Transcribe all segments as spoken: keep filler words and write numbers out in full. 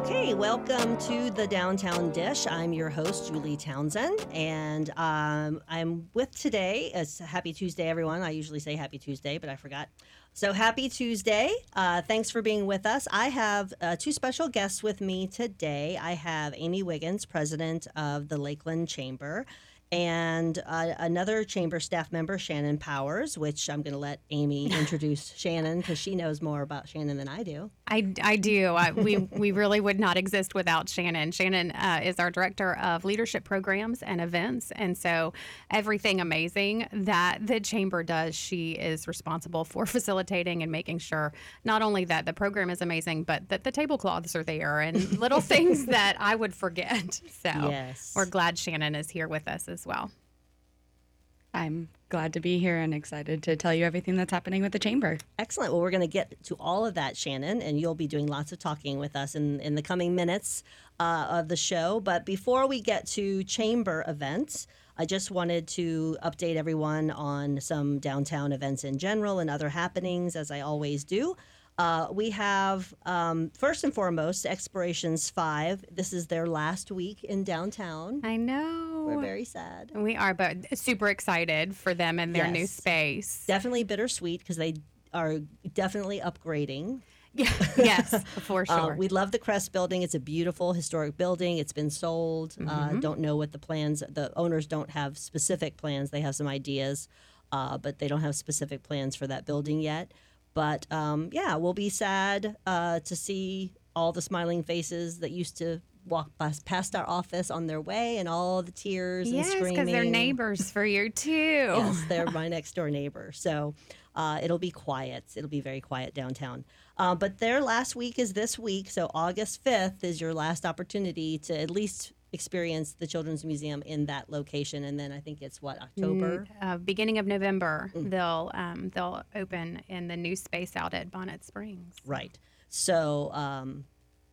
Okay, welcome to the Downtown Dish. I'm your host, Julie Townsend, and um, I'm with today. It's Happy Tuesday, everyone. I usually say Happy Tuesday, but I forgot. So happy Tuesday. Uh, thanks for being with us. I have uh, two special guests with me today. I have Amy Wiggins, president of the Lakeland Chamber, and uh, another chamber staff member, Shannon Powers, which I'm going to let Amy introduce Shannon because she knows more about Shannon than I do. I, I do. I, we we really would not exist without Shannon. Shannon uh, is our director of leadership programs and events. And so everything amazing that the chamber does, she is responsible for facilitating and making sure not only that the program is amazing, but that the tablecloths are there and little things that I would forget. So yes. We're glad Shannon is here with us as well. I'm glad to be here and excited to tell you everything that's happening with the chamber. Excellent. Well, we're going to get to all of that, Shannon, and you'll be doing lots of talking with us in, in the coming minutes uh, of the show. But before we get to chamber events, I just wanted to update everyone on some downtown events in general and other happenings, as I always do. Uh, we have, um, first and foremost, Explorations five. This is their last week in downtown. I know. We're very sad. We are, but super excited for them and their yes. new space. Definitely bittersweet because they are definitely upgrading. Yeah. Yes, for sure. Uh, we love the Crest building. It's a beautiful historic building. It's been sold. Mm-hmm. Uh, don't know what the plans, the owners don't have specific plans. They have some ideas, uh, but they don't have specific plans for that building yet. But, um, yeah, we'll be sad uh, to see all the smiling faces that used to walk past our office on their way and all the tears yes, and screaming. Yes, because they're neighbors for you, too. Yes, they're my next-door neighbor. So uh, it'll be quiet. It'll be very quiet downtown. Uh, but their last week is this week, so August fifth is your last opportunity to at least experience the Children's Museum in that location, and then I think it's what October, uh, beginning of November, mm. they'll um, they'll open in the new space out at Bonnet Springs. Right. So um,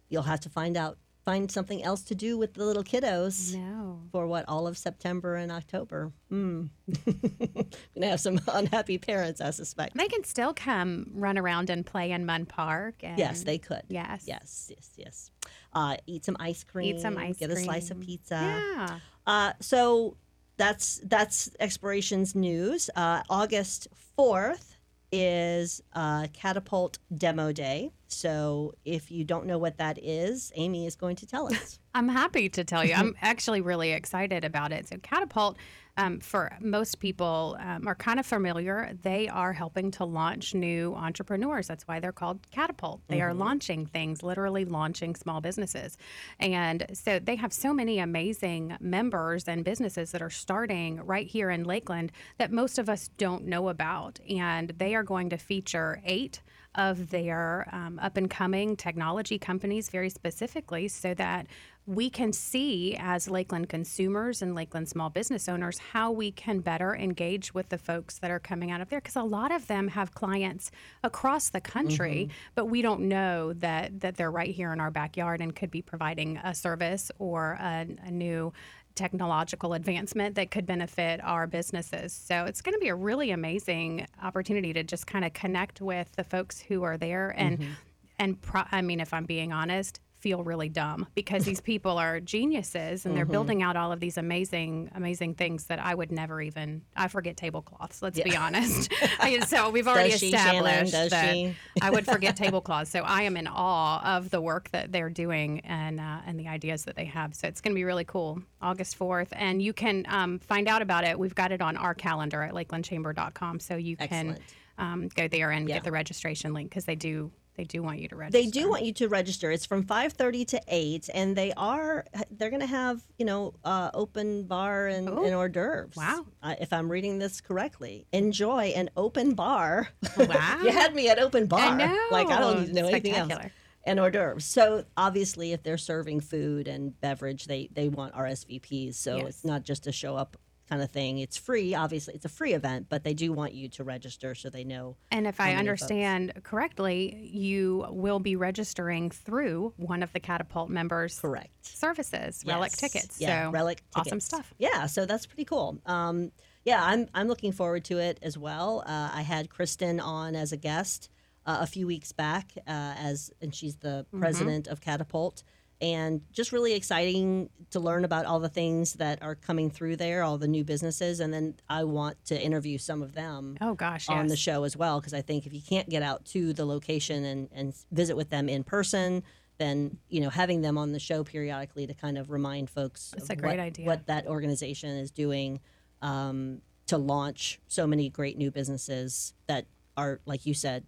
you'll have to find out find something else to do with the little kiddos. No. For what all of September and October. Mm. We're gonna have some unhappy parents, I suspect. They can still come run around and play in Munn Park. And yes, they could. Yes. Yes. Yes. Yes. Uh, eat some ice cream. Eat some ice get cream. Get a slice of pizza. Yeah. Uh, so that's that's Explorations news. Uh, August fourth is uh, Catapult Demo Day. So if you don't know what that is, Amy is going to tell us. I'm happy to tell you. I'm actually really excited about it. So Catapult, um, for most people, um, are kind of familiar. They are helping to launch new entrepreneurs. That's why they're called Catapult. They mm-hmm. are launching things, literally launching small businesses. And so they have so many amazing members and businesses that are starting right here in Lakeland that most of us don't know about. And they are going to feature eight of their um, up-and-coming technology companies very specifically so that we can see as Lakeland consumers and Lakeland small business owners how we can better engage with the folks that are coming out of there, because a lot of them have clients across the country, mm-hmm. but we don't know that that they're right here in our backyard and could be providing a service or a, a new technological advancement that could benefit our businesses. So it's going to be a really amazing opportunity to just kind of connect with the folks who are there and mm-hmm. and pro- I mean, if I'm being honest, feel really dumb because these people are geniuses and they're mm-hmm. building out all of these amazing, amazing things that I would never even, I forget tablecloths, let's yeah. be honest. I, so we've already does she, established Shannon, does that she? I would forget tablecloths. So I am in awe of the work that they're doing and uh, and the ideas that they have. So it's going to be really cool, August fourth. And you can um, find out about it. We've got it on our calendar at lakeland chamber dot com. So you Excellent. can um, go there and yeah. get the registration link because they do They do want you to register. They do want you to register. It's from five thirty to eight, and they are, they're going to have, you know, uh, open bar and, and hors d'oeuvres. Wow. Uh, if I'm reading this correctly. Enjoy an open bar. Wow. You had me at open bar. I know. Like, I don't need to know anything else. And hors d'oeuvres. So, obviously, if they're serving food and beverage, they, they want R S V Ps. So, yes. It's not just a show-up kind of thing. It's free. Obviously, it's a free event, but they do want you to register so they know. And if I understand folks. correctly, you will be registering through one of the Catapult members' correct services, yes. Relic Tickets. Yeah, so Relic Tickets. Awesome stuff. Yeah, so that's pretty cool. Um, yeah, I'm I'm looking forward to it as well. Uh, I had Kristen on as a guest uh, a few weeks back, uh, as and she's the mm-hmm. president of Catapult. And just really exciting to learn about all the things that are coming through there, all the new businesses. And then I want to interview some of them oh, gosh, on yes. the show as well, because I think if you can't get out to the location and, and visit with them in person, then, you know, having them on the show periodically to kind of remind folks That's of a great what, idea. what that organization is doing um, to launch so many great new businesses that are, like you said,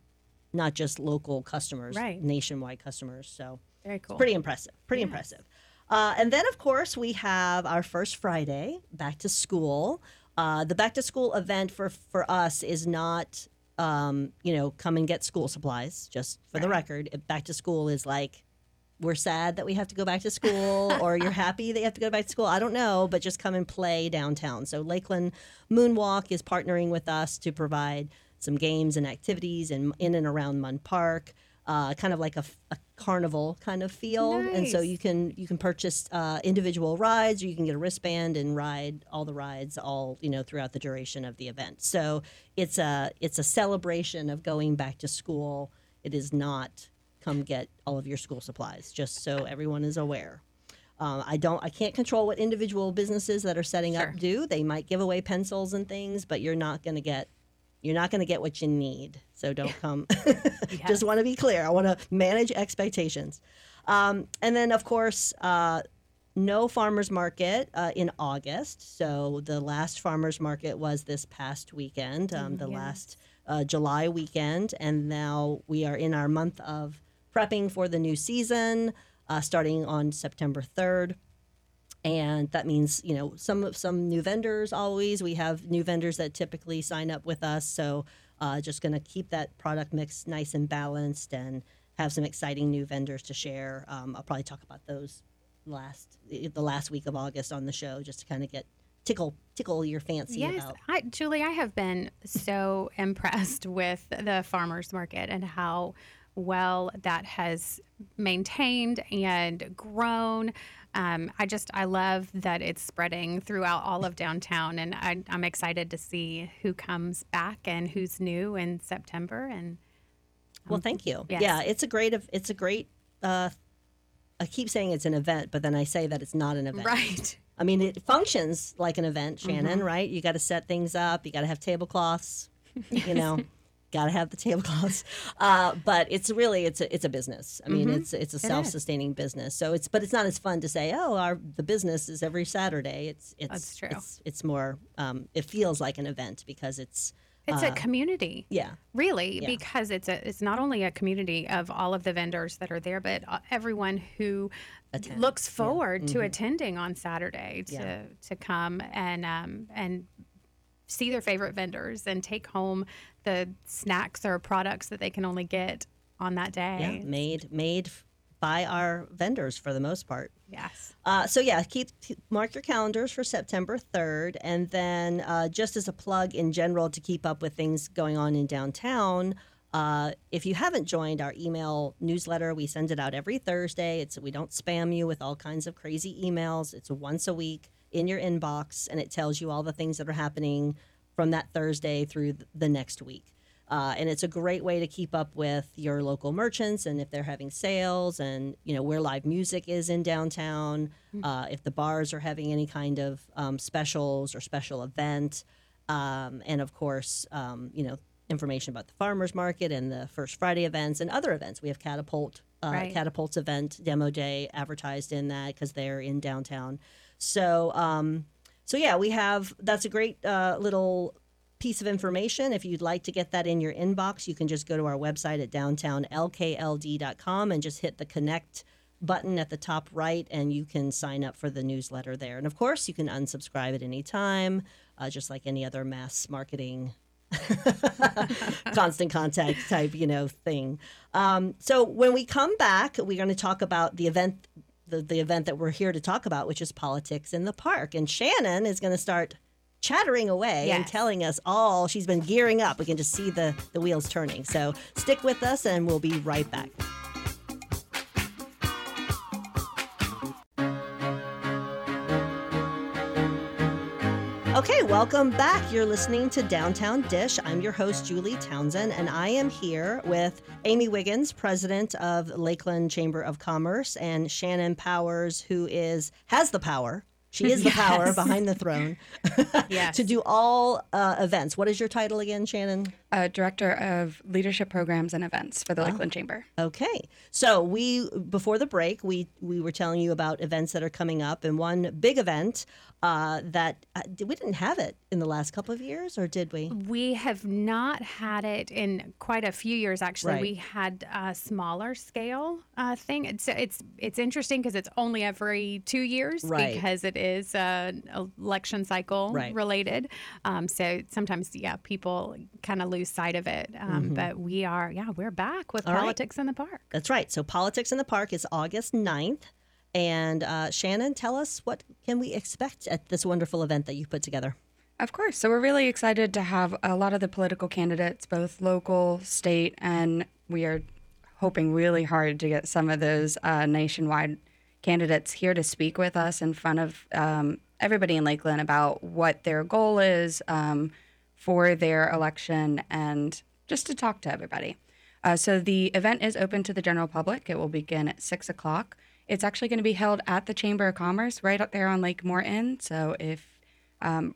not just local customers, right. nationwide customers. So. Very cool. It's pretty impressive. Pretty yes. impressive. Uh, and then, of course, we have our first Friday, back to school. Uh, the back to school event for, for us is not, um, you know, come and get school supplies, just for right. the record. Back to school is like, we're sad that we have to go back to school, or you're happy that you have to go back to school. I don't know, but just come and play downtown. So Lakeland Moonwalk is partnering with us to provide some games and activities in, in and around Munn Park. Uh, kind of like a, a carnival kind of feel. Nice. And so you can you can purchase uh, individual rides, or you can get a wristband and ride all the rides all, you know, throughout the duration of the event. So it's a it's a celebration of going back to school. It is not come get all of your school supplies, just so everyone is aware. Uh, I don't I can't control what individual businesses that are setting sure. up do. They might give away pencils and things, but you're not going to get You're not going to get what you need, so don't come. yes. Just want to be clear. I want to manage expectations. Um, and then, of course, uh, no farmers market uh, in August. So the last farmers market was this past weekend, um, the yes. last uh, July weekend. And now we are in our month of prepping for the new season, uh, starting on September third. And that means, you know, some some new vendors always. We have new vendors that typically sign up with us. So uh, just going to keep that product mix nice and balanced and have some exciting new vendors to share. Um, I'll probably talk about those last the last week of August on the show, just to kind of get tickle tickle your fancy yes. about. Yes, Julie, I have been so impressed with the farmers market and how well that has maintained and grown. Um, I just, I love that it's spreading throughout all of downtown, and I, I'm excited to see who comes back and who's new in September. And um, well, thank you. Yes. Yeah, it's a great, it's a great, uh, I keep saying it's an event, but then I say that it's not an event. Right. I mean, it functions like an event, Shannon, mm-hmm. right? You got to set things up. You got to have tablecloths, you know. Gotta have the tablecloths, uh, but it's really it's a it's a business. I mean, mm-hmm. it's it's a self-sustaining it business. So it's but it's not as fun to say, oh, our the business is every Saturday. It's it's That's true. It's, it's more. Um, it feels like an event because it's it's uh, a community. Yeah, really, yeah. because it's a it's not only a community of all of the vendors that are there, but everyone who Attend. looks forward yeah. mm-hmm. to attending on Saturday to yeah. to come and um and. see their favorite vendors and take home the snacks or products that they can only get on that day. Yeah, made made by our vendors for the most part. Yes. Uh, so yeah, keep mark your calendars for September third, and then uh, just as a plug in general to keep up with things going on in downtown. Uh, if you haven't joined our email newsletter, we send it out every Thursday. It's we don't spam you with all kinds of crazy emails. It's once a week in your inbox, and it tells you all the things that are happening from that Thursday through the next week. Uh, and it's a great way to keep up with your local merchants and if they're having sales and, you know, where live music is in downtown, uh, if the bars are having any kind of um, specials or special event. Um, and, of course, um, you know, information about the farmers market and the First Friday events and other events. We have Catapult, uh, right. Catapult's event, Demo Day, advertised in that because they're in downtown. So, um, so yeah, we have, that's a great uh, little piece of information. If you'd like to get that in your inbox, you can just go to our website at downtown l k l d dot com and just hit the connect button at the top right, and you can sign up for the newsletter there. And of course, you can unsubscribe at any time, uh, just like any other mass marketing constant contact type, you know, thing. Um, so when we come back, we're going to talk about the event The, the event that we're here to talk about, which is Politics in the Park. And Shannon is going to start chattering away yes. and telling us all. She's been gearing up. We can just see the, the wheels turning. So stick with us, and we'll be right back. Okay, welcome back. You're listening to Downtown Dish. I'm your host, Julie Townsend, and I am here with Amy Wiggins, president of Lakeland Chamber of Commerce, and Shannon Powers, who is has the power. She is the yes. power behind the throne yes. to do all uh, events. What is your title again, Shannon? Uh, Director of Leadership Programs and Events for the oh. Lakeland Chamber. Okay. So we, before the break, we, we were telling you about events that are coming up. And one big event uh, that uh, we didn't have it in the last couple of years, or did we? We have not had it in quite a few years, actually. Right. We had a smaller scale uh, thing. It's, it's, it's interesting because it's only every two years right. because it is uh, election cycle right. related. Um, so sometimes, yeah, people kind of lose side of it. Um, mm-hmm. But we are, yeah, we're back with All Politics right. in the Park. That's right. So Politics in the Park is August ninth. And uh, Shannon, tell us, what can we expect at this wonderful event that you put together? Of course. So we're really excited to have a lot of the political candidates, both local, state, and we are hoping really hard to get some of those uh, nationwide candidates here to speak with us in front of um, everybody in Lakeland about what their goal is, um, for their election, and just to talk to everybody. Uh, so the event is open to the general public. It will begin at six o'clock. It's actually going to be held at the Chamber of Commerce right up there on Lake Morton. So if um,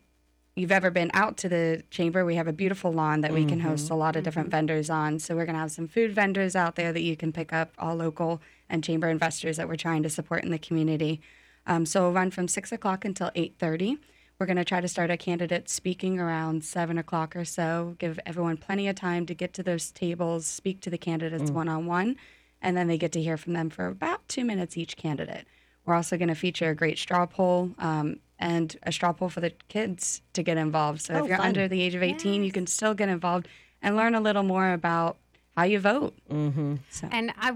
you've ever been out to the Chamber, we have a beautiful lawn that mm-hmm. we can host a lot of different mm-hmm. vendors on. So we're going to have some food vendors out there that you can pick up, all local and Chamber investors that we're trying to support in the community. Um, so we'll run from six o'clock until eight thirty. We're going to try to start our candidates speaking around seven o'clock or so, give everyone plenty of time to get to those tables, speak to the candidates mm. one-on-one, and then they get to hear from them for about two minutes each candidate. We're also going to feature a great straw poll um, and a straw poll for the kids to get involved. So oh, if you're fun. under the age of eighteen, yes. you can still get involved and learn a little more about how you vote. Mm-hmm. So. And I,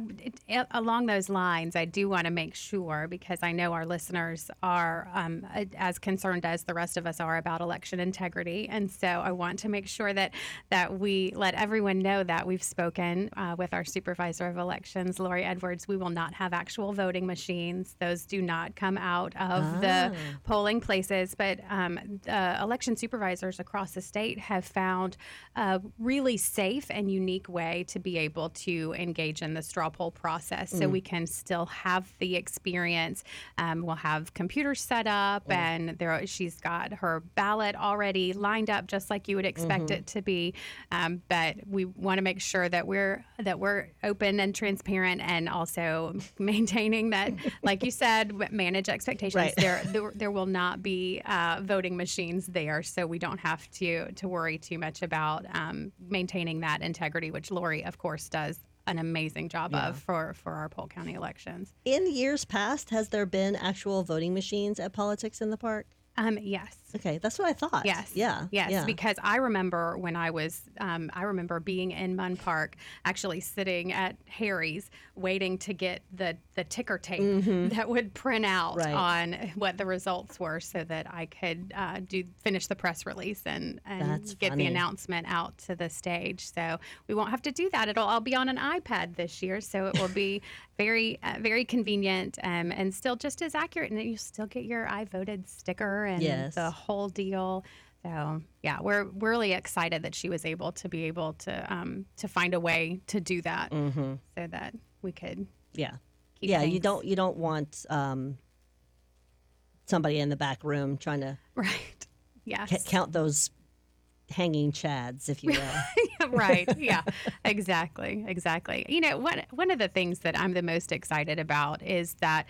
it, along those lines, I do want to make sure, because I know our listeners are um, as concerned as the rest of us are about election integrity. And so I want to make sure that, that we let everyone know that we've spoken uh, with our Supervisor of Elections, Lori Edwards. We will not have actual voting machines. Those do not come out of oh. the polling places. But um, the election supervisors across the state have found a really safe and unique way to be able to engage in the straw poll process mm. so we can still have the experience. Um, we'll have computers set up mm. and there, she's got her ballot already lined up just like you would expect mm-hmm. it to be. Um, but we want to make sure that we're that we're open and transparent, and also maintaining that, like you said, manage expectations. Right. There, there there will not be uh, voting machines there, so we don't have to, to worry too much about um, maintaining that integrity, which Lori, of course, does an amazing job yeah. of for, for our Polk County elections. In years past, has there been actual voting machines at Politics in the Park? Um, yes. Okay, that's what I thought. Yes. Yeah. Yes, yeah. Because I remember when I was, um, I remember being in Munn Park, actually sitting at Harry's waiting to get the, the ticker tape mm-hmm. that would print out right. on what the results were, so that I could uh, do finish the press release and, and get funny. the announcement out to the stage. So we won't have to do that. It'll all be on an iPad this year, so it will be very, uh, very convenient um, and still just as accurate. And you still get your I voted sticker and yes. the whole deal. So yeah, we're, we're really excited that she was able to be able to um, to find a way to do that, mm-hmm. so that we could yeah keep yeah things. You don't you don't want um, somebody in the back room trying to right yes c- count those hanging chads, if you will. Right. Yeah, exactly. Exactly. You know, one, one of the things that I'm the most excited about is that,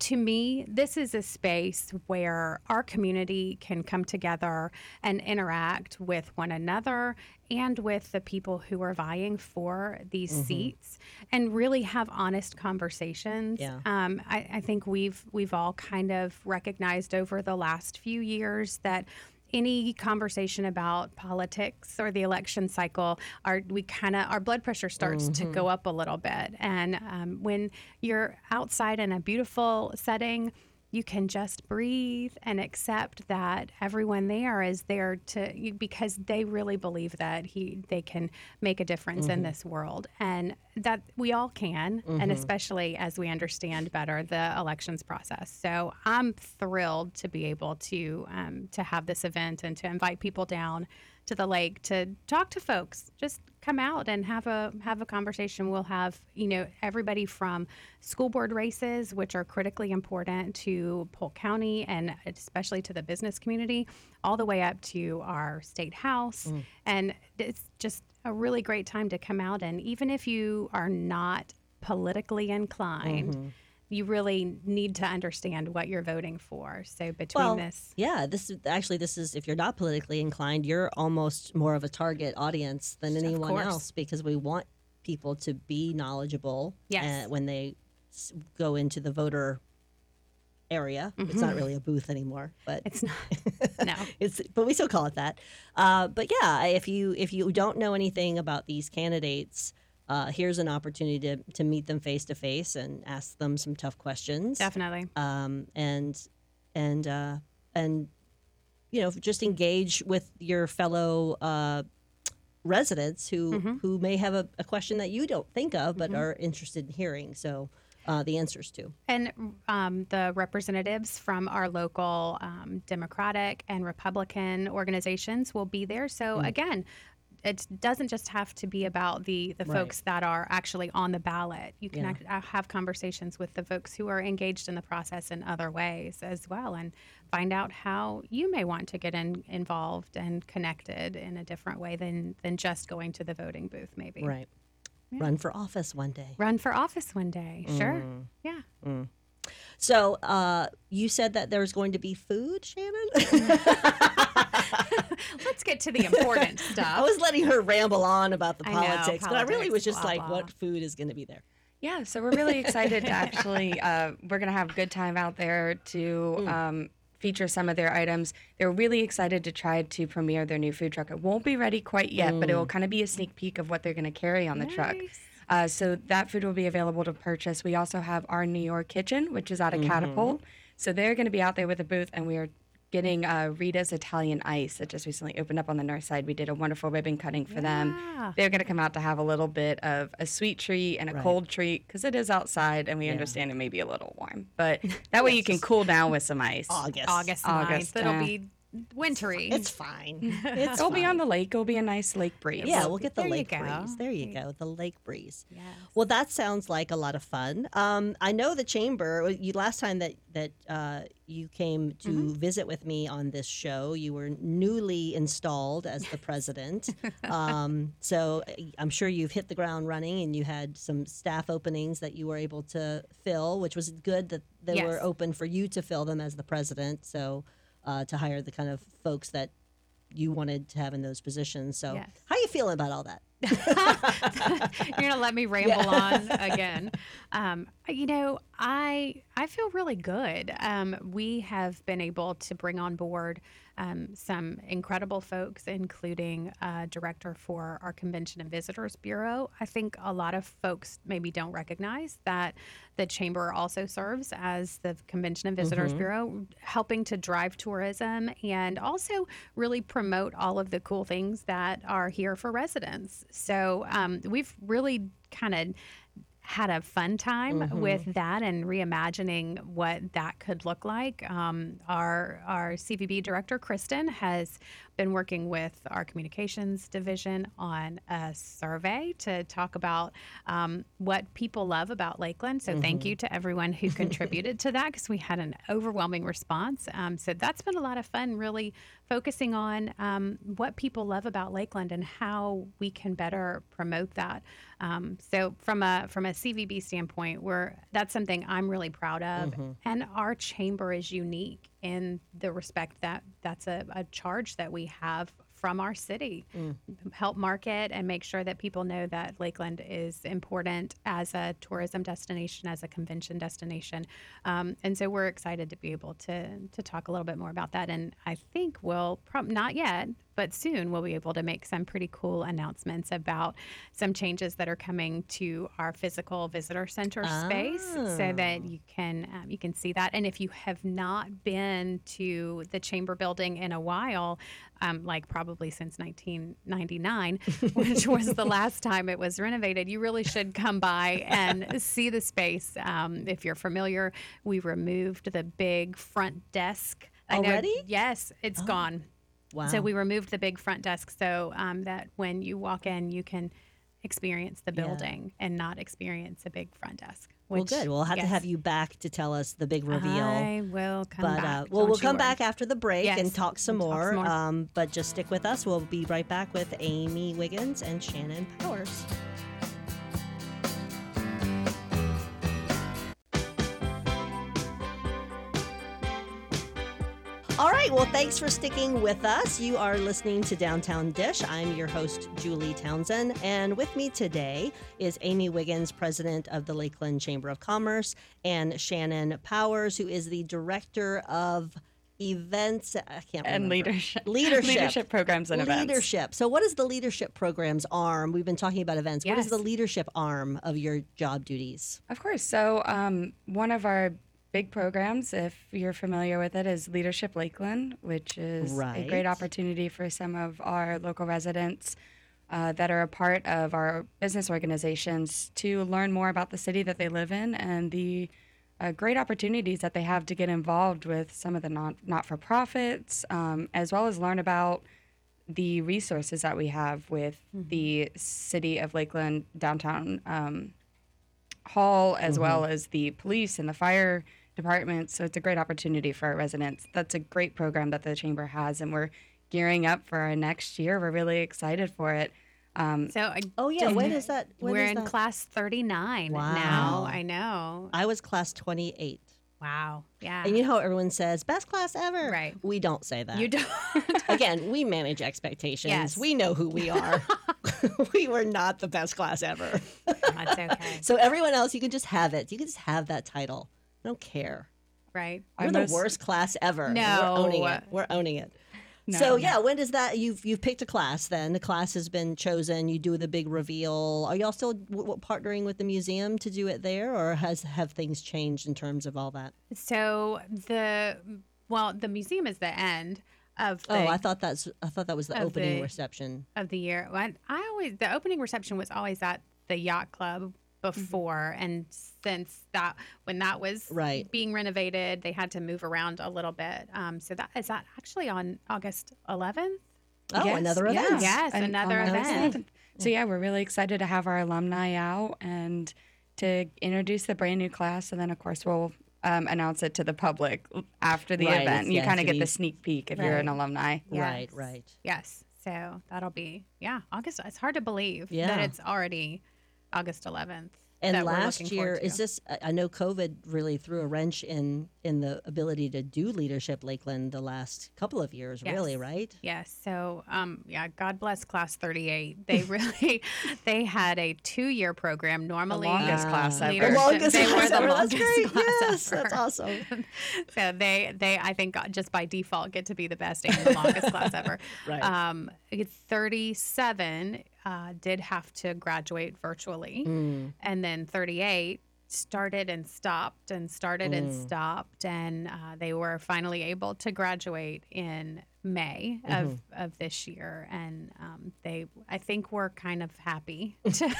to me, this is a space where our community can come together and interact with one another and with the people who are vying for these mm-hmm. seats, and really have honest conversations. Yeah. Um, I, I think we've we've all kind of recognized over the last few years that any conversation about politics or the election cycle, our we kind of our blood pressure starts mm-hmm. to go up a little bit. And um, when you're outside in a beautiful setting, you can just breathe and accept that everyone there is there to, because they really believe that he they can make a difference mm-hmm. in this world, and that we all can, mm-hmm. and especially as we understand better the elections process. So I'm thrilled to be able to um, to have this event and to invite people down to the lake to talk to folks. Just come out and have a have a conversation. We'll have, you know, everybody from school board races, which are critically important to Polk County and especially to the business community, all the way up to our state house. Mm. And it's just a really great time to come out. And even if you are not politically inclined, mm-hmm. you really need to understand what you're voting for. So between well, this. Yeah, this is actually this is if you're not politically inclined, you're almost more of a target audience than anyone else, because we want people to be knowledgeable yes. when they go into the voter area. Mm-hmm. It's not really a booth anymore, but it's not. No, it's but we still call it that. Uh, but yeah, if you if you don't know anything about these candidates, Uh, here's an opportunity to, to meet them face to face and ask them some tough questions. Definitely. Um, and and uh, and you know, just engage with your fellow uh, residents who mm-hmm. who may have a, a question that you don't think of but mm-hmm. are interested in hearing. So. Uh, the answers to. And um, the representatives from our local um, Democratic and Republican organizations will be there. So mm. again, it doesn't just have to be about the, the right. folks that are actually on the ballot. You can yeah. act, have conversations with the folks who are engaged in the process in other ways as well, and find out how you may want to get in, involved and connected in a different way than, than just going to the voting booth maybe. Right. Yeah. Run for office one day. Run for office one day. Sure. Mm. Yeah. Mm. So uh, you said that there's going to be food, Shannon? Let's get to the important stuff. I was letting her ramble on about the politics, I know, politics but I really was just blah, like, blah. What food is going to be there? Yeah, so we're really excited to actually, uh, we're going to have a good time out there to mm. um, feature some of their items. They're really excited to try to premiere their new food truck. It won't be ready quite yet, mm. but it will kind of be a sneak peek of what they're going to carry on the nice. truck. Uh, so that food will be available to purchase. We also have our New York Kitchen, which is out of mm-hmm. Catapult. So they're going to be out there with a booth, and we are getting uh, Rita's Italian Ice that just recently opened up on the north side. We did a wonderful ribbon cutting for yeah. them. They're going to come out to have a little bit of a sweet treat and a right. cold treat, because it is outside, and we yeah. understand it may be a little warm. But that way yes. you can cool down with some ice. August. August. August. It'll uh, be wintry. It's fine. It's It'll fine. be on the lake. It'll be a nice lake breeze. Yeah, we'll get the there lake breeze. There you go. The lake breeze. Yes. Well, that sounds like a lot of fun. Um, I know the chamber, you, last time that, that uh, you came to mm-hmm. visit with me on this show, you were newly installed as the president. um, so I'm sure you've hit the ground running, and you had some staff openings that you were able to fill, which was good that they yes. were open for you to fill them as the president. So... Uh, to hire the kind of folks that you wanted to have in those positions. So yes. how are you feeling about all that? You're going to let me ramble yeah. on again. Um, you know, I I feel really good. Um, we have been able to bring on board um, some incredible folks, including a director for our Convention and Visitors Bureau. I think a lot of folks maybe don't recognize that the chamber also serves as the Convention and Visitors mm-hmm. Bureau, helping to drive tourism and also really promote all of the cool things that are here for residents. So um, we've really kind of had a fun time mm-hmm. with that and reimagining what that could look like. Um, our our C V B director, Kristen, has been working with our communications division on a survey to talk about um, what people love about Lakeland. So mm-hmm. thank you to everyone who contributed to that, because we had an overwhelming response. Um, so that's been a lot of fun, really focusing on um, what people love about Lakeland and how we can better promote that. Um, so from a from a C V B standpoint, we're, that's something I'm really proud of. Mm-hmm. And our chamber is unique in the respect that that's a, a charge that we have from our city. Mm. Help market and make sure that people know that Lakeland is important as a tourism destination, as a convention destination. Um, and so we're excited to be able to to talk a little bit more about that. And I think we'll, prob- not yet, but soon we'll be able to make some pretty cool announcements about some changes that are coming to our physical visitor center oh. space, so that you can um, you can see that. And if you have not been to the Chamber building in a while, um, like probably since nineteen ninety-nine, which was the last time it was renovated, you really should come by and see the space. Um, if you're familiar, we removed the big front desk. Already? I know, yes, it's oh. gone. Wow. So we removed the big front desk so um, that when you walk in, you can experience the building yeah. and not experience a big front desk. Which, well, good. We'll have yes. to have you back to tell us the big reveal. I will come but, back. Uh, well, we'll come worry. back after the break yes. and talk some we'll more. Talk some more. Um, but just stick with us. We'll be right back with Amy Wiggins and Shannon Powers. All right. Well, thanks for sticking with us. You are listening to Downtown Dish. I'm your host, Julie Townsend. And with me today is Amy Wiggins, president of the Lakeland Chamber of Commerce, and Shannon Powers, who is the director of events. I can't remember. And leadership. Leadership. Leadership programs and leadership. events. Leadership. So what is the leadership programs arm? We've been talking about events. Yes. What is the leadership arm of your job duties? Of course. So um, one of our big programs, if you're familiar with it, is Leadership Lakeland, which is right. a great opportunity for some of our local residents uh, that are a part of our business organizations to learn more about the city that they live in and the uh, great opportunities that they have to get involved with some of the non- not-for-profits, um, as well as learn about the resources that we have with mm-hmm. the City of Lakeland Downtown um, Hall, as mm-hmm. well as the police and the fire department. So it's a great opportunity for our residents. That's a great program that the Chamber has, and we're gearing up for our next year. We're really excited for it. Um, so, I oh yeah, when is that? When we're is in that? Class thirty-nine wow. now. I know. I was class twenty-eight. Wow. Yeah. And you know how everyone says, best class ever. Right. We don't say that. You don't. Again, we manage expectations. Yes. We know who we are. We were not the best class ever. That's okay. So everyone else, you can just have it. You can just have that title. I don't care. Right. We're Almost. the worst class ever. No. We're owning it. We're owning it. No, so, no. yeah, when does that, you've, you've picked a class then, the class has been chosen, you do the big reveal. Are y'all still w- w- partnering with the museum to do it there, or has have things changed in terms of all that? So, the, well, the museum is the end of the, Oh, I thought that's, I thought that was the opening the, reception. Of the year. I, I always, the opening reception was always at the yacht club before, mm-hmm. and since that, when that was right. being renovated, they had to move around a little bit. Um, so that is that actually on August eleventh? Oh, yes. another event. Yes, yes and, another um, event. So yeah, we're really excited to have our alumni out and to introduce the brand new class. And then of course we'll um, announce it to the public after the right, event. You yes, kind of get the sneak peek if right. you're an alumni. Yes. Right, right. Yes, so that'll be, yeah, August. It's hard to believe yeah. that it's already August eleventh. And last year, is this, I know COVID really threw a wrench in, in the ability to do Leadership Lakeland the last couple of years, yes. really, right? Yes. So, um, yeah, God bless Class thirty-eight. They really, they had a two-year program. Normally, the longest uh, class ever. The longest they class were the ever. Longest that's great. Class yes, ever. That's awesome. So they, they, I think, just by default, get to be the best and the longest class ever. Right. Um, thirty-seven Uh, did have to graduate virtually. Mm. And then thirty-eight started and stopped and started mm. and stopped. And uh, they were finally able to graduate in May mm-hmm. of, of this year. And um, they, I think, were kind of happy to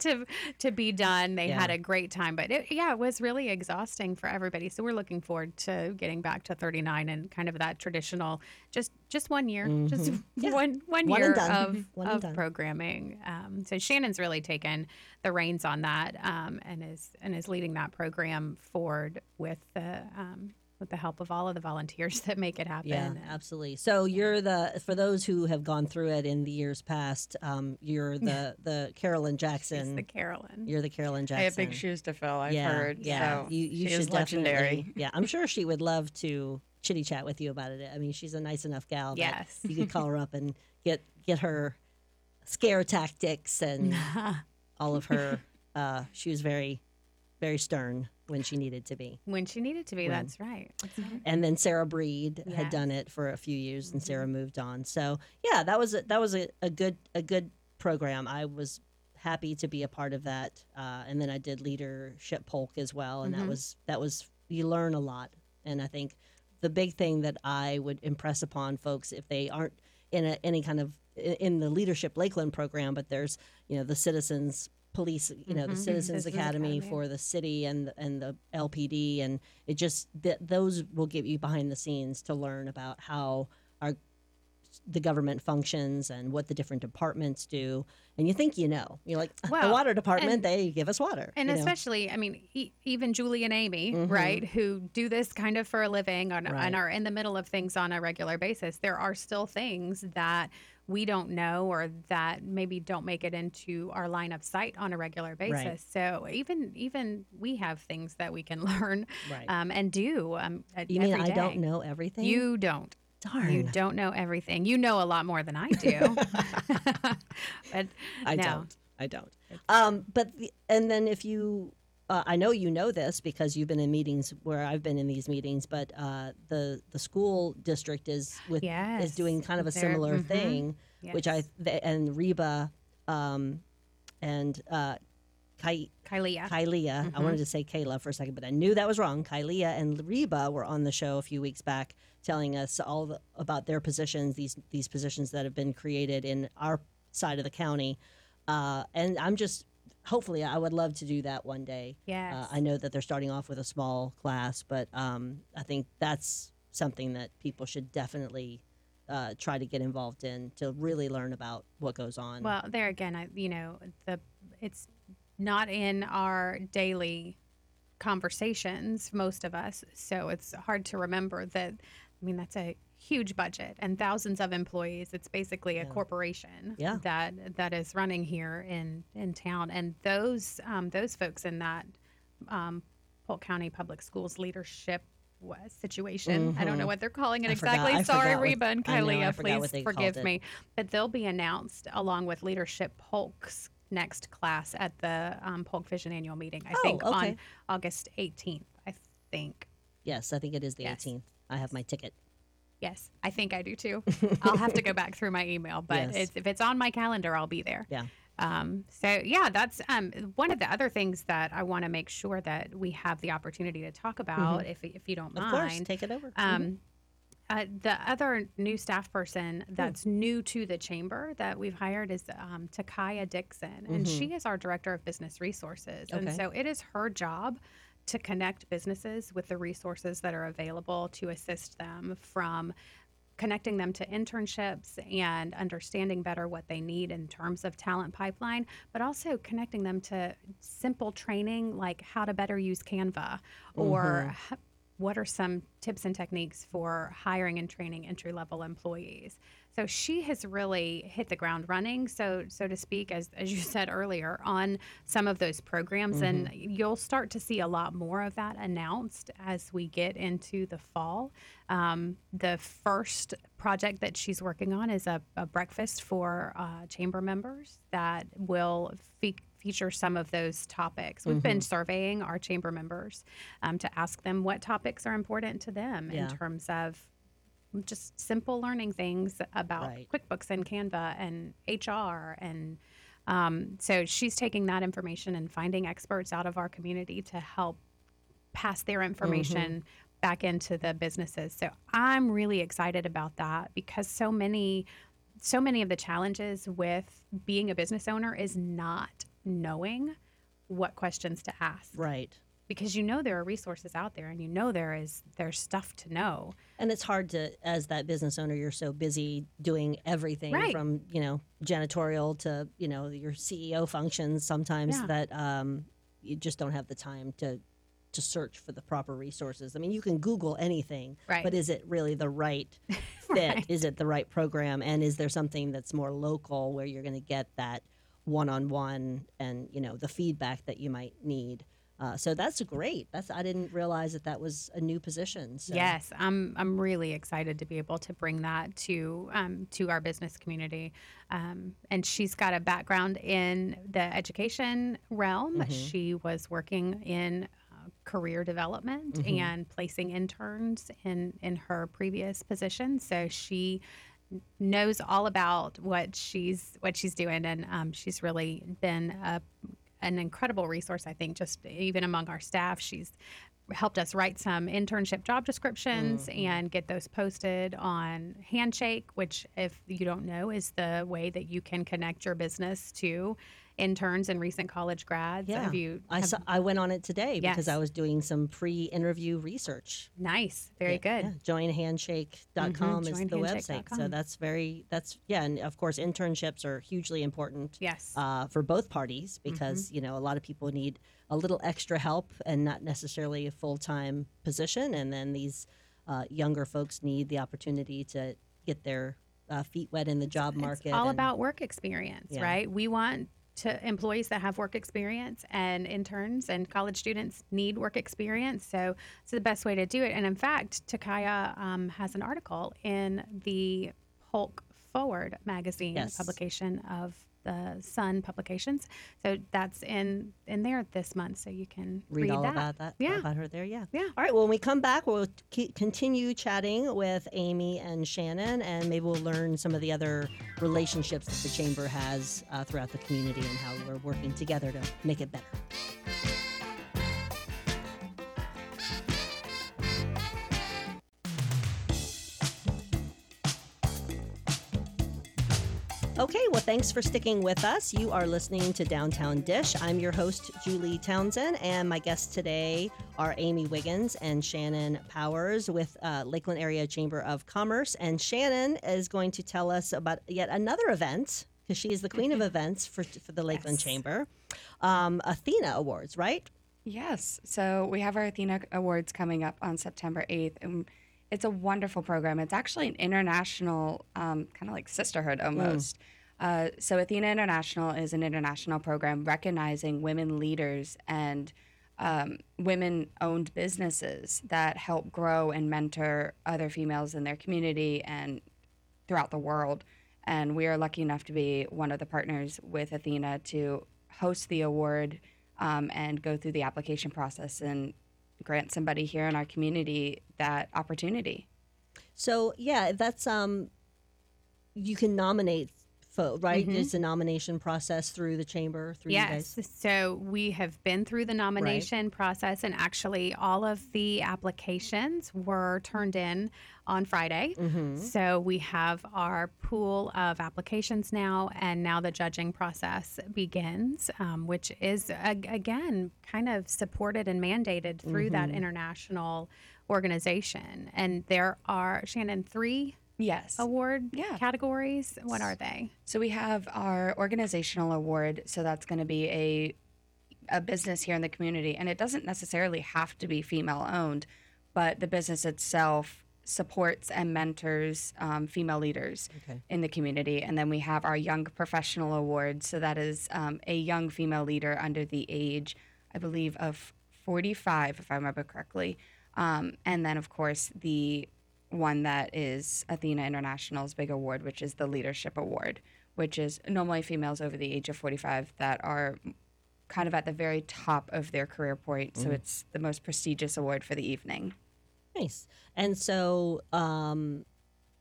to, to be done. They yeah. had a great time. But it, yeah, it was really exhausting for everybody. So we're looking forward to getting back to thirty-nine and kind of that traditional, just Just one year, mm-hmm. just yeah. one one one year of, of programming. Um, so Shannon's really taken the reins on that, um, and is and is leading that program forward with the um, with the help of all of the volunteers that make it happen. Yeah, absolutely. So you're the for those who have gone through it in the years past. Um, you're the the Carolyn Jackson. She's the Carolyn. You're the Carolyn Jackson. I have big shoes to fill. I've yeah, heard. Yeah, so you, you she should is legendary. Yeah, I'm sure she would love to chitty chat with you about it. I mean, she's a nice enough gal that yes. you could call her up and get get her scare tactics and all of her. Uh, she was very, very stern when she needed to be. When she needed to be, when. that's right. That's right. And then Sarah Breed yes. had done it for a few years, and mm-hmm. Sarah moved on. So yeah, that was a, that was a, a good a good program. I was happy to be a part of that, uh, and then I did Leadership Polk as well, and mm-hmm. that was that was you learn a lot. And I think the big thing that I would impress upon folks if they aren't in a, any kind of in the Leadership Lakeland program, but there's you know the citizens. Police, you know, mm-hmm. the Citizens, Citizens Academy, Academy for the city and and the L P D, and it just th- those will get you behind the scenes to learn about how our the government functions and what the different departments do. And you think you know, you're like well, the water department, and, they give us water, and especially, know? I mean, e- even Julie and Amy, mm-hmm. right, who do this kind of for a living on, right. and are in the middle of things on a regular basis. There are still things that we don't know or that maybe don't make it into our line of sight on a regular basis. Right. So even even we have things that we can learn right. um, and do um, You every mean I day. don't know everything? You don't. Darn. You don't know everything. You know a lot more than I do. but I no. don't. I don't. Um, but the, and then if you, uh, I know you know this because you've been in meetings where I've been in these meetings, but uh, the the school district is with yes. is doing kind of a They're, similar mm-hmm. thing, yes. which I they, and Reba um, and uh, Ky- Kylia. Kylia. Mm-hmm. I wanted to say Kayla for a second, but I knew that was wrong. Kylia and Reba were on the show a few weeks back, telling us all the, about their positions, these these positions that have been created in our side of the county, uh, and I'm just. Hopefully, I would love to do that one day. Yes. Uh, I know that they're starting off with a small class, but um, I think that's something that people should definitely uh, try to get involved in to really learn about what goes on. Well, there again, I, you know, the it's not in our daily conversations, most of us, so it's hard to remember that, I mean, that's a huge budget and thousands of employees. It's basically a yeah. corporation yeah. that that is running here in, in town. And those um, those folks in that um, Polk County Public Schools leadership situation, mm-hmm. I don't know what they're calling it I exactly. Forgot, Sorry, Reba what, and Kylia, please forgive me. It. But they'll be announced along with Leadership Polk's next class at the um, Polk Vision annual meeting, I oh, think, okay. on August eighteenth, I think. Yes, I think it is the yes. eighteenth. I have my ticket. Yes, I think I do too. I'll have to go back through my email, but yes. it's, if it's on my calendar, I'll be there. Yeah. Um, so yeah, that's um, one of the other things that I want to make sure that we have the opportunity to talk about, mm-hmm. if if you don't mind. Of course, take it over. Um, mm-hmm. uh, the other new staff person that's mm-hmm. new to the chamber that we've hired is um, Takaya Dixon, mm-hmm. and she is our director of business resources, okay. and so it is her job to connect businesses with the resources that are available to assist them, from connecting them to internships and understanding better what they need in terms of talent pipeline, but also connecting them to simple training like how to better use Canva, or mm-hmm. what are some tips and techniques for hiring and training entry-level employees. So she has really hit the ground running, so so to speak, as as you said earlier, on some of those programs. Mm-hmm. And you'll start to see a lot more of that announced as we get into the fall. Um, the first project that she's working on is a, a breakfast for uh, chamber members that will fe- feature some of those topics. We've mm-hmm. been surveying our chamber members um, to ask them what topics are important to them yeah. in terms of just simple learning things about right. QuickBooks and Canva and H R. And um, so she's taking that information and finding experts out of our community to help pass their information mm-hmm. back into the businesses. So I'm really excited about that, because so many, so many of the challenges with being a business owner is not knowing what questions to ask. Right. Because you know there are resources out there, and you know there is there's stuff to know. And it's hard to, as that business owner, you're so busy doing everything right. from, you know, janitorial to, you know, your C E O functions sometimes yeah. that um, you just don't have the time to, to search for the proper resources. I mean, you can Google anything, right. but is it really the right fit? right. Is it the right program? And is there something that's more local where you're going to get that one-on-one and, you know, the feedback that you might need? Uh, so that's great. That's I didn't realize that that was a new position. So. Yes, I'm I'm really excited to be able to bring that to um, to our business community. Um, and she's got a background in the education realm. Mm-hmm. She was working in uh, career development mm-hmm. and placing interns in in her previous position. So she knows all about what she's what she's doing, and um, she's really been a an incredible resource, I think, just even among our staff. She's helped us write some internship job descriptions mm-hmm. and get those posted on Handshake, which, if you don't know, is the way that you can connect your business to interns and recent college grads. Yeah, have you, have, I, saw, I went on it today yes. because I was doing some pre-interview research. Nice. Very yeah, good. Yeah. Join handshake dot com mm-hmm. is Join the handshake dot com. Website. So that's very, that's, yeah. And of course, internships are hugely important yes. uh, for both parties because, mm-hmm. you know, a lot of people need a little extra help and not necessarily a full-time position. And then these uh, younger folks need the opportunity to get their uh, feet wet in the job market. It's all and, about work experience, yeah. right? We want to employees that have work experience, and interns and college students need work experience. So it's the best way to do it. And in fact, Takaya um, has an article in the Hulk Forward magazine yes. publication of the Sun Publications. So that's in, in there this month. So you can read, read all that. about that. Yeah. About her there. Yeah. Yeah. All right. Well, when we come back, we'll keep, continue chatting with Amy and Shannon, and maybe we'll learn some of the other relationships that the Chamber has uh, throughout the community and how we're working together to make it better. Okay, well, thanks for sticking with us. You are listening to Downtown Dish. I'm your host, Julie Townsend, and my guests today are Amy Wiggins and Shannon Powers with uh, Lakeland Area Chamber of Commerce. And Shannon is going to tell us about yet another event, because she is the queen of events for, for the Lakeland yes. Chamber, um, Athena Awards, right? Yes. So we have our Athena Awards coming up on September eighth, and it's a wonderful program. It's actually an international, um, kind of like sisterhood almost. Mm. Uh, so Athena International is an international program recognizing women leaders and um, women-owned businesses that help grow and mentor other females in their community and throughout the world. And we are lucky enough to be one of the partners with Athena to host the award um, and go through the application process and grant somebody here in our community that opportunity. So yeah, that's um you can nominate folk, right? Mm-hmm. It's a nomination process through the chamber, through yes. you guys. So we have been through the nomination right. process, and actually all of the applications were turned in on Friday. Mm-hmm. So we have our pool of applications now, and now the judging process begins, um, which is, ag- again, kind of supported and mandated through mm-hmm. that international organization. And there are, Shannon, three yes. award yeah. categories. What are they? So we have our organizational award. So that's going to be a a business here in the community. And it doesn't necessarily have to be female owned, but the business itself supports and mentors um, female leaders okay. in the community. And then we have our Young Professional Award. So that is um, a young female leader under the age, I believe, of forty-five, if I remember correctly. Um, and then, of course, the one that is Athena International's big award, which is the Leadership Award, which is normally females over the age of forty-five that are kind of at the very top of their career point. Mm. So it's the most prestigious award for the evening. Nice. And so um,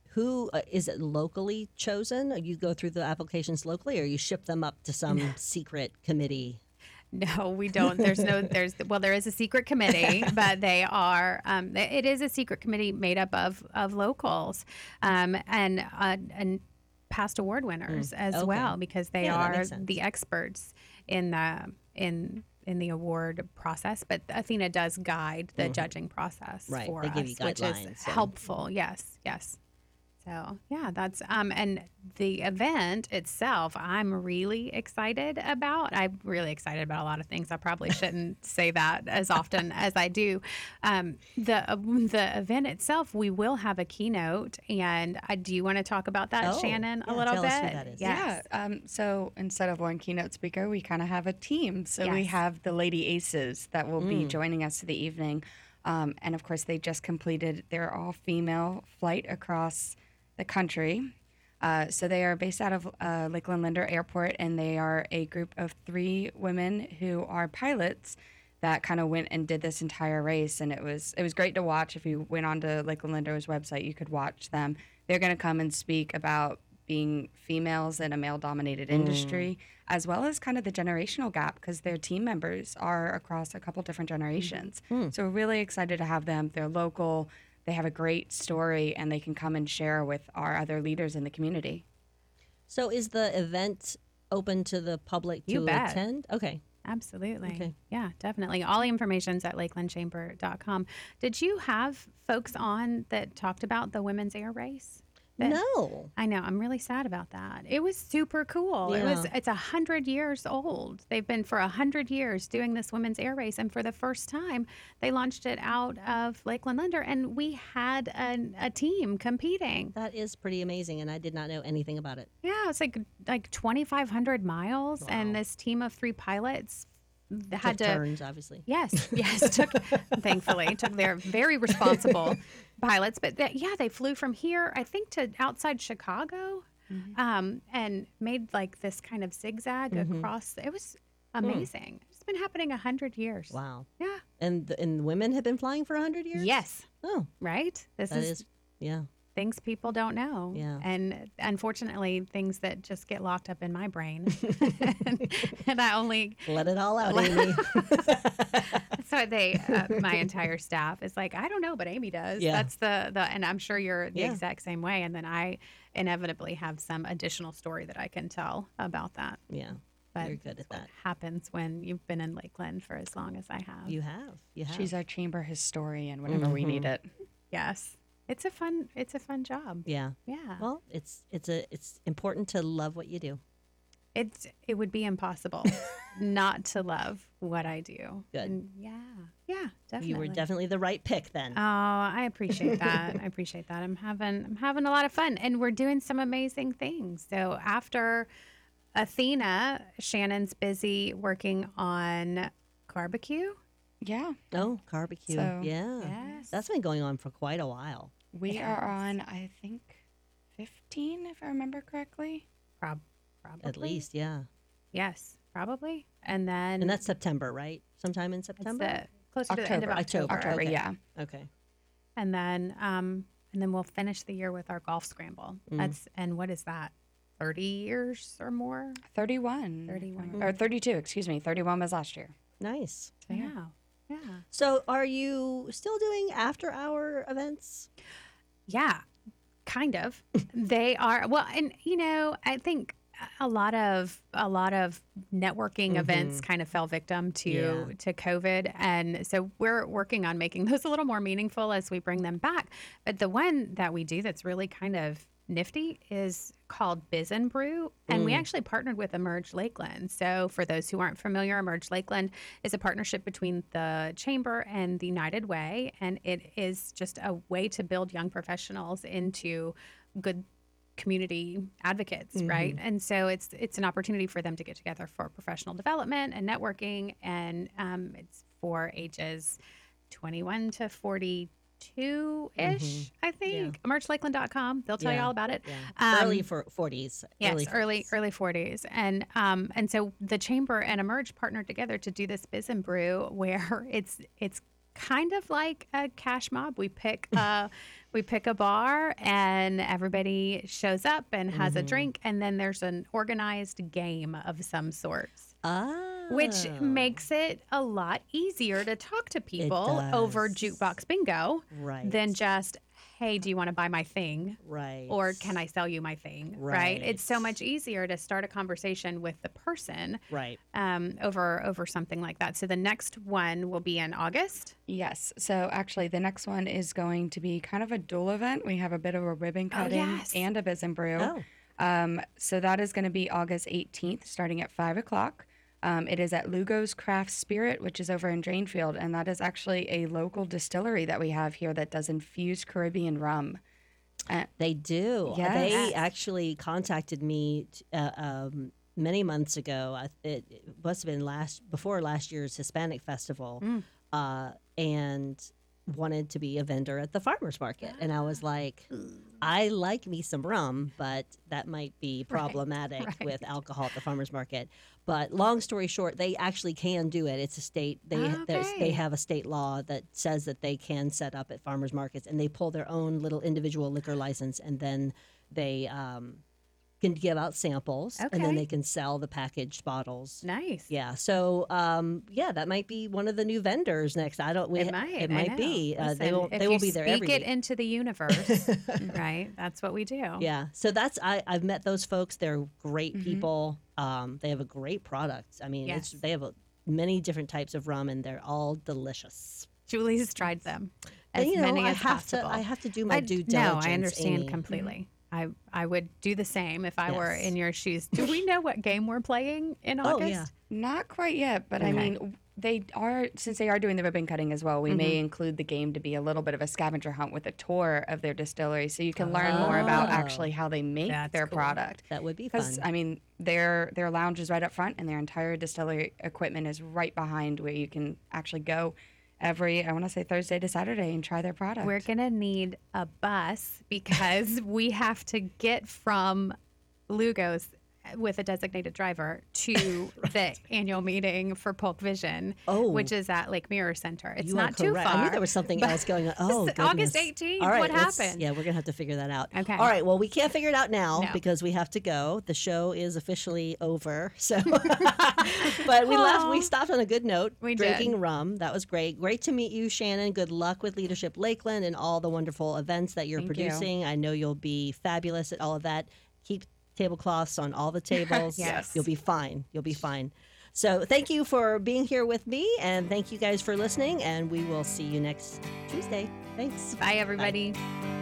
who uh, is it locally chosen? You go through the applications locally, or you ship them up to some secret committee? No, we don't. There's no, there's, well, there is a secret committee, but they are, um, it is a secret committee made up of, of locals um, and, uh, and past award winners mm. as okay. well, because they yeah, are the experts in the, in in the award process, but Athena does guide the mm-hmm. judging process right. for they us, give you guidelines, which is so. helpful. Yes, yes. So, yeah, that's, um, and the event itself, I'm really excited about. I'm really excited about a lot of things. I probably shouldn't say that as often as I do. Um, the uh, the event itself, we will have a keynote, and I do want to talk about that, oh, Shannon, yeah, a little tell bit. Us who that is. Yes. Yeah. Um, so instead of one keynote speaker, we kind of have a team. So yes. we have the Lady Aces that will mm. be joining us for the evening. Um, and of course, they just completed their all-female flight across the country. Uh, so they are based out of uh, Lakeland Linder Airport, and they are a group of three women who are pilots that kind of went and did this entire race. And it was it was great to watch. If you went onto Lakeland Linder's website, you could watch them. They're going to come and speak about being females in a male-dominated industry, mm. as well as kind of the generational gap, because their team members are across a couple different generations. Mm. So we're really excited to have them. They're local. They have a great story, and they can come and share with our other leaders in the community. So is the event open to the public to you bet. attend? Okay. Absolutely. Okay. Yeah, definitely. All the information's at lakeland chamber dot com. Did you have folks on that talked about the women's air race? That, no. I know. I'm really sad about that. It was super cool. Yeah. It was, it's one hundred years old. They've been for one hundred years doing this women's air race. And for the first time, they launched it out of Lakeland Linder. And we had an, a team competing. That is pretty amazing. And I did not know anything about it. Yeah, it's like like twenty-five hundred miles. Wow. And this team of three pilots had took to turns, obviously. Yes, yes. Took thankfully took their very responsible pilots, but that, yeah, they flew from here, I think, to outside Chicago, mm-hmm. um, and made like this kind of zigzag mm-hmm. across. It was amazing. Mm. It's been happening a hundred years. Wow. Yeah. And the, and women have been flying for a hundred years. Yes. Oh, right. This that is, is yeah. things people don't know. Yeah. And unfortunately, things that just get locked up in my brain. and, and I only... Let it all out, Amy. So they, uh, my entire staff is like, I don't know, but Amy does. Yeah. That's the, the and I'm sure you're the yeah. exact same way. And then I inevitably have some additional story that I can tell about that. Yeah. But you're good at that. What happens when you've been in Lakeland for as long as I have. You have. You have. She's our chamber historian whenever mm-hmm. we need it. Yes. It's a fun it's a fun job. Yeah. Yeah. Well, it's it's a it's important to love what you do. It's it would be impossible not to love what I do. Good. And yeah. Yeah, definitely. You were definitely the right pick then. Oh, I appreciate that. I appreciate that. I'm having I'm having a lot of fun, and we're doing some amazing things. So after Athena, Shannon's busy working on barbecue. Yeah. Oh, barbecue. So, yeah. Yes. That's been going on for quite a while. We yes. are on, I think, fifteen, if I remember correctly. Prob- probably. At least, yeah. Yes, probably. And then. And that's September, right? Sometime in September? It's the, closer October. to the end of October. October, okay. yeah. Okay. And then um, and then we'll finish the year with our golf scramble. Mm. That's And what is that? thirty years or more? thirty-one. thirty-one. Mm. Or thirty-two, excuse me. thirty-one was last year. Nice. So, yeah. yeah. Yeah. So are you still doing after hour events? Yeah, kind of. They are. Well, and, you know, I think a lot of a lot of networking mm-hmm. events kind of fell victim to yeah. to COVID. And so we're working on making those a little more meaningful as we bring them back. But the one that we do that's really kind of nifty is called Biz and Brew, and mm. we actually partnered with Emerge Lakeland. So for those who aren't familiar, Emerge Lakeland is a partnership between the Chamber and the United Way, and it is just a way to build young professionals into good community advocates, mm-hmm. right? And so it's it's an opportunity for them to get together for professional development and networking, and um, it's for ages twenty-one to forty-two. Two-ish, mm-hmm. I think. Yeah. Emerge Lakeland dot com. They'll tell yeah. you all about it. Yeah. Um, early for forties. Yes, early forties. early early forties. And um and so the Chamber and Emerge partnered together to do this Biz and Brew, where it's it's kind of like a cash mob. We pick uh we pick a bar, and everybody shows up and has mm-hmm. a drink, and then there's an organized game of some sorts. Ah. Which makes it a lot easier to talk to people over jukebox bingo right. than just, hey, do you want to buy my thing? Right. Or can I sell you my thing? Right. right? It's so much easier to start a conversation with the person. Right. Um, over over something like that. So the next one will be in August. Yes. So actually the next one is going to be kind of a dual event. We have a bit of a ribbon cutting oh, yes. and a biz and brew. Oh. Um, so that is going to be August eighteenth, starting at five o'clock. Um, it is at Lugo's Craft Spirit, which is over in Drainfield, and that is actually a local distillery that we have here that does infused Caribbean rum. Uh, they do. Yes. They actually contacted me uh, um, many months ago. It, it must have been last before last year's Hispanic Festival, mm. uh, and wanted to be a vendor at the farmers market. Yeah. And I was like, I like me some rum, but that might be problematic right, right. with alcohol at the farmers market. But long story short, they actually can do it. It's a state, they okay. they have a state law that says that they can set up at farmers markets, and they pull their own little individual liquor license, and then they um, can give out samples, okay. and then they can sell the packaged bottles. Nice. Yeah. So, um, yeah, that might be one of the new vendors next. I don't. We, it might. It might be. Listen, uh, they will. They will be there every week. If you speak it into the universe, right? That's what we do. Yeah. So that's. I, I've met those folks. They're great mm-hmm. people. Um, they have a great product. I mean, yes. it's, they have a, many different types of rum, and they're all delicious. Julie's tried them. As and, you know, many I as have possible. To. I have to do my I, due diligence. No, I understand Amy. Completely. Mm-hmm. I, I would do the same if I yes. were in your shoes. Do we know what game we're playing in August? Oh, yeah. Not quite yet, but okay. I mean, they are since they are doing the ribbon cutting as well, we mm-hmm. may include the game to be a little bit of a scavenger hunt with a tour of their distillery, so you can learn oh. more about actually how they make That's their cool. product. That would be fun. Because, I mean, their, their lounge is right up front, and their entire distillery equipment is right behind where you can actually go every, I want to say Thursday to Saturday, and try their product. We're going to need a bus because we have to get from Lugo's with a designated driver to right. the annual meeting for Polk Vision, oh. which is at Lake Mirror Center. It's you not too far. I knew there was something else going on. Oh, goodness. August eighteenth. All right, what happened? Yeah, we're going to have to figure that out. Okay. All right. Well, we can't figure it out now no. because we have to go. The show is officially over. So, but we left. We stopped on a good note. We drinking did. rum. That was great. Great to meet you, Shannon. Good luck with Leadership Lakeland and all the wonderful events that you're Thank producing. You. I know you'll be fabulous at all of that. Keep tablecloths on all the tables. Yes. You'll be fine. You'll be fine. So thank you for being here with me, and thank you guys for listening, and we will see you next Tuesday. Thanks. Bye, everybody. Bye.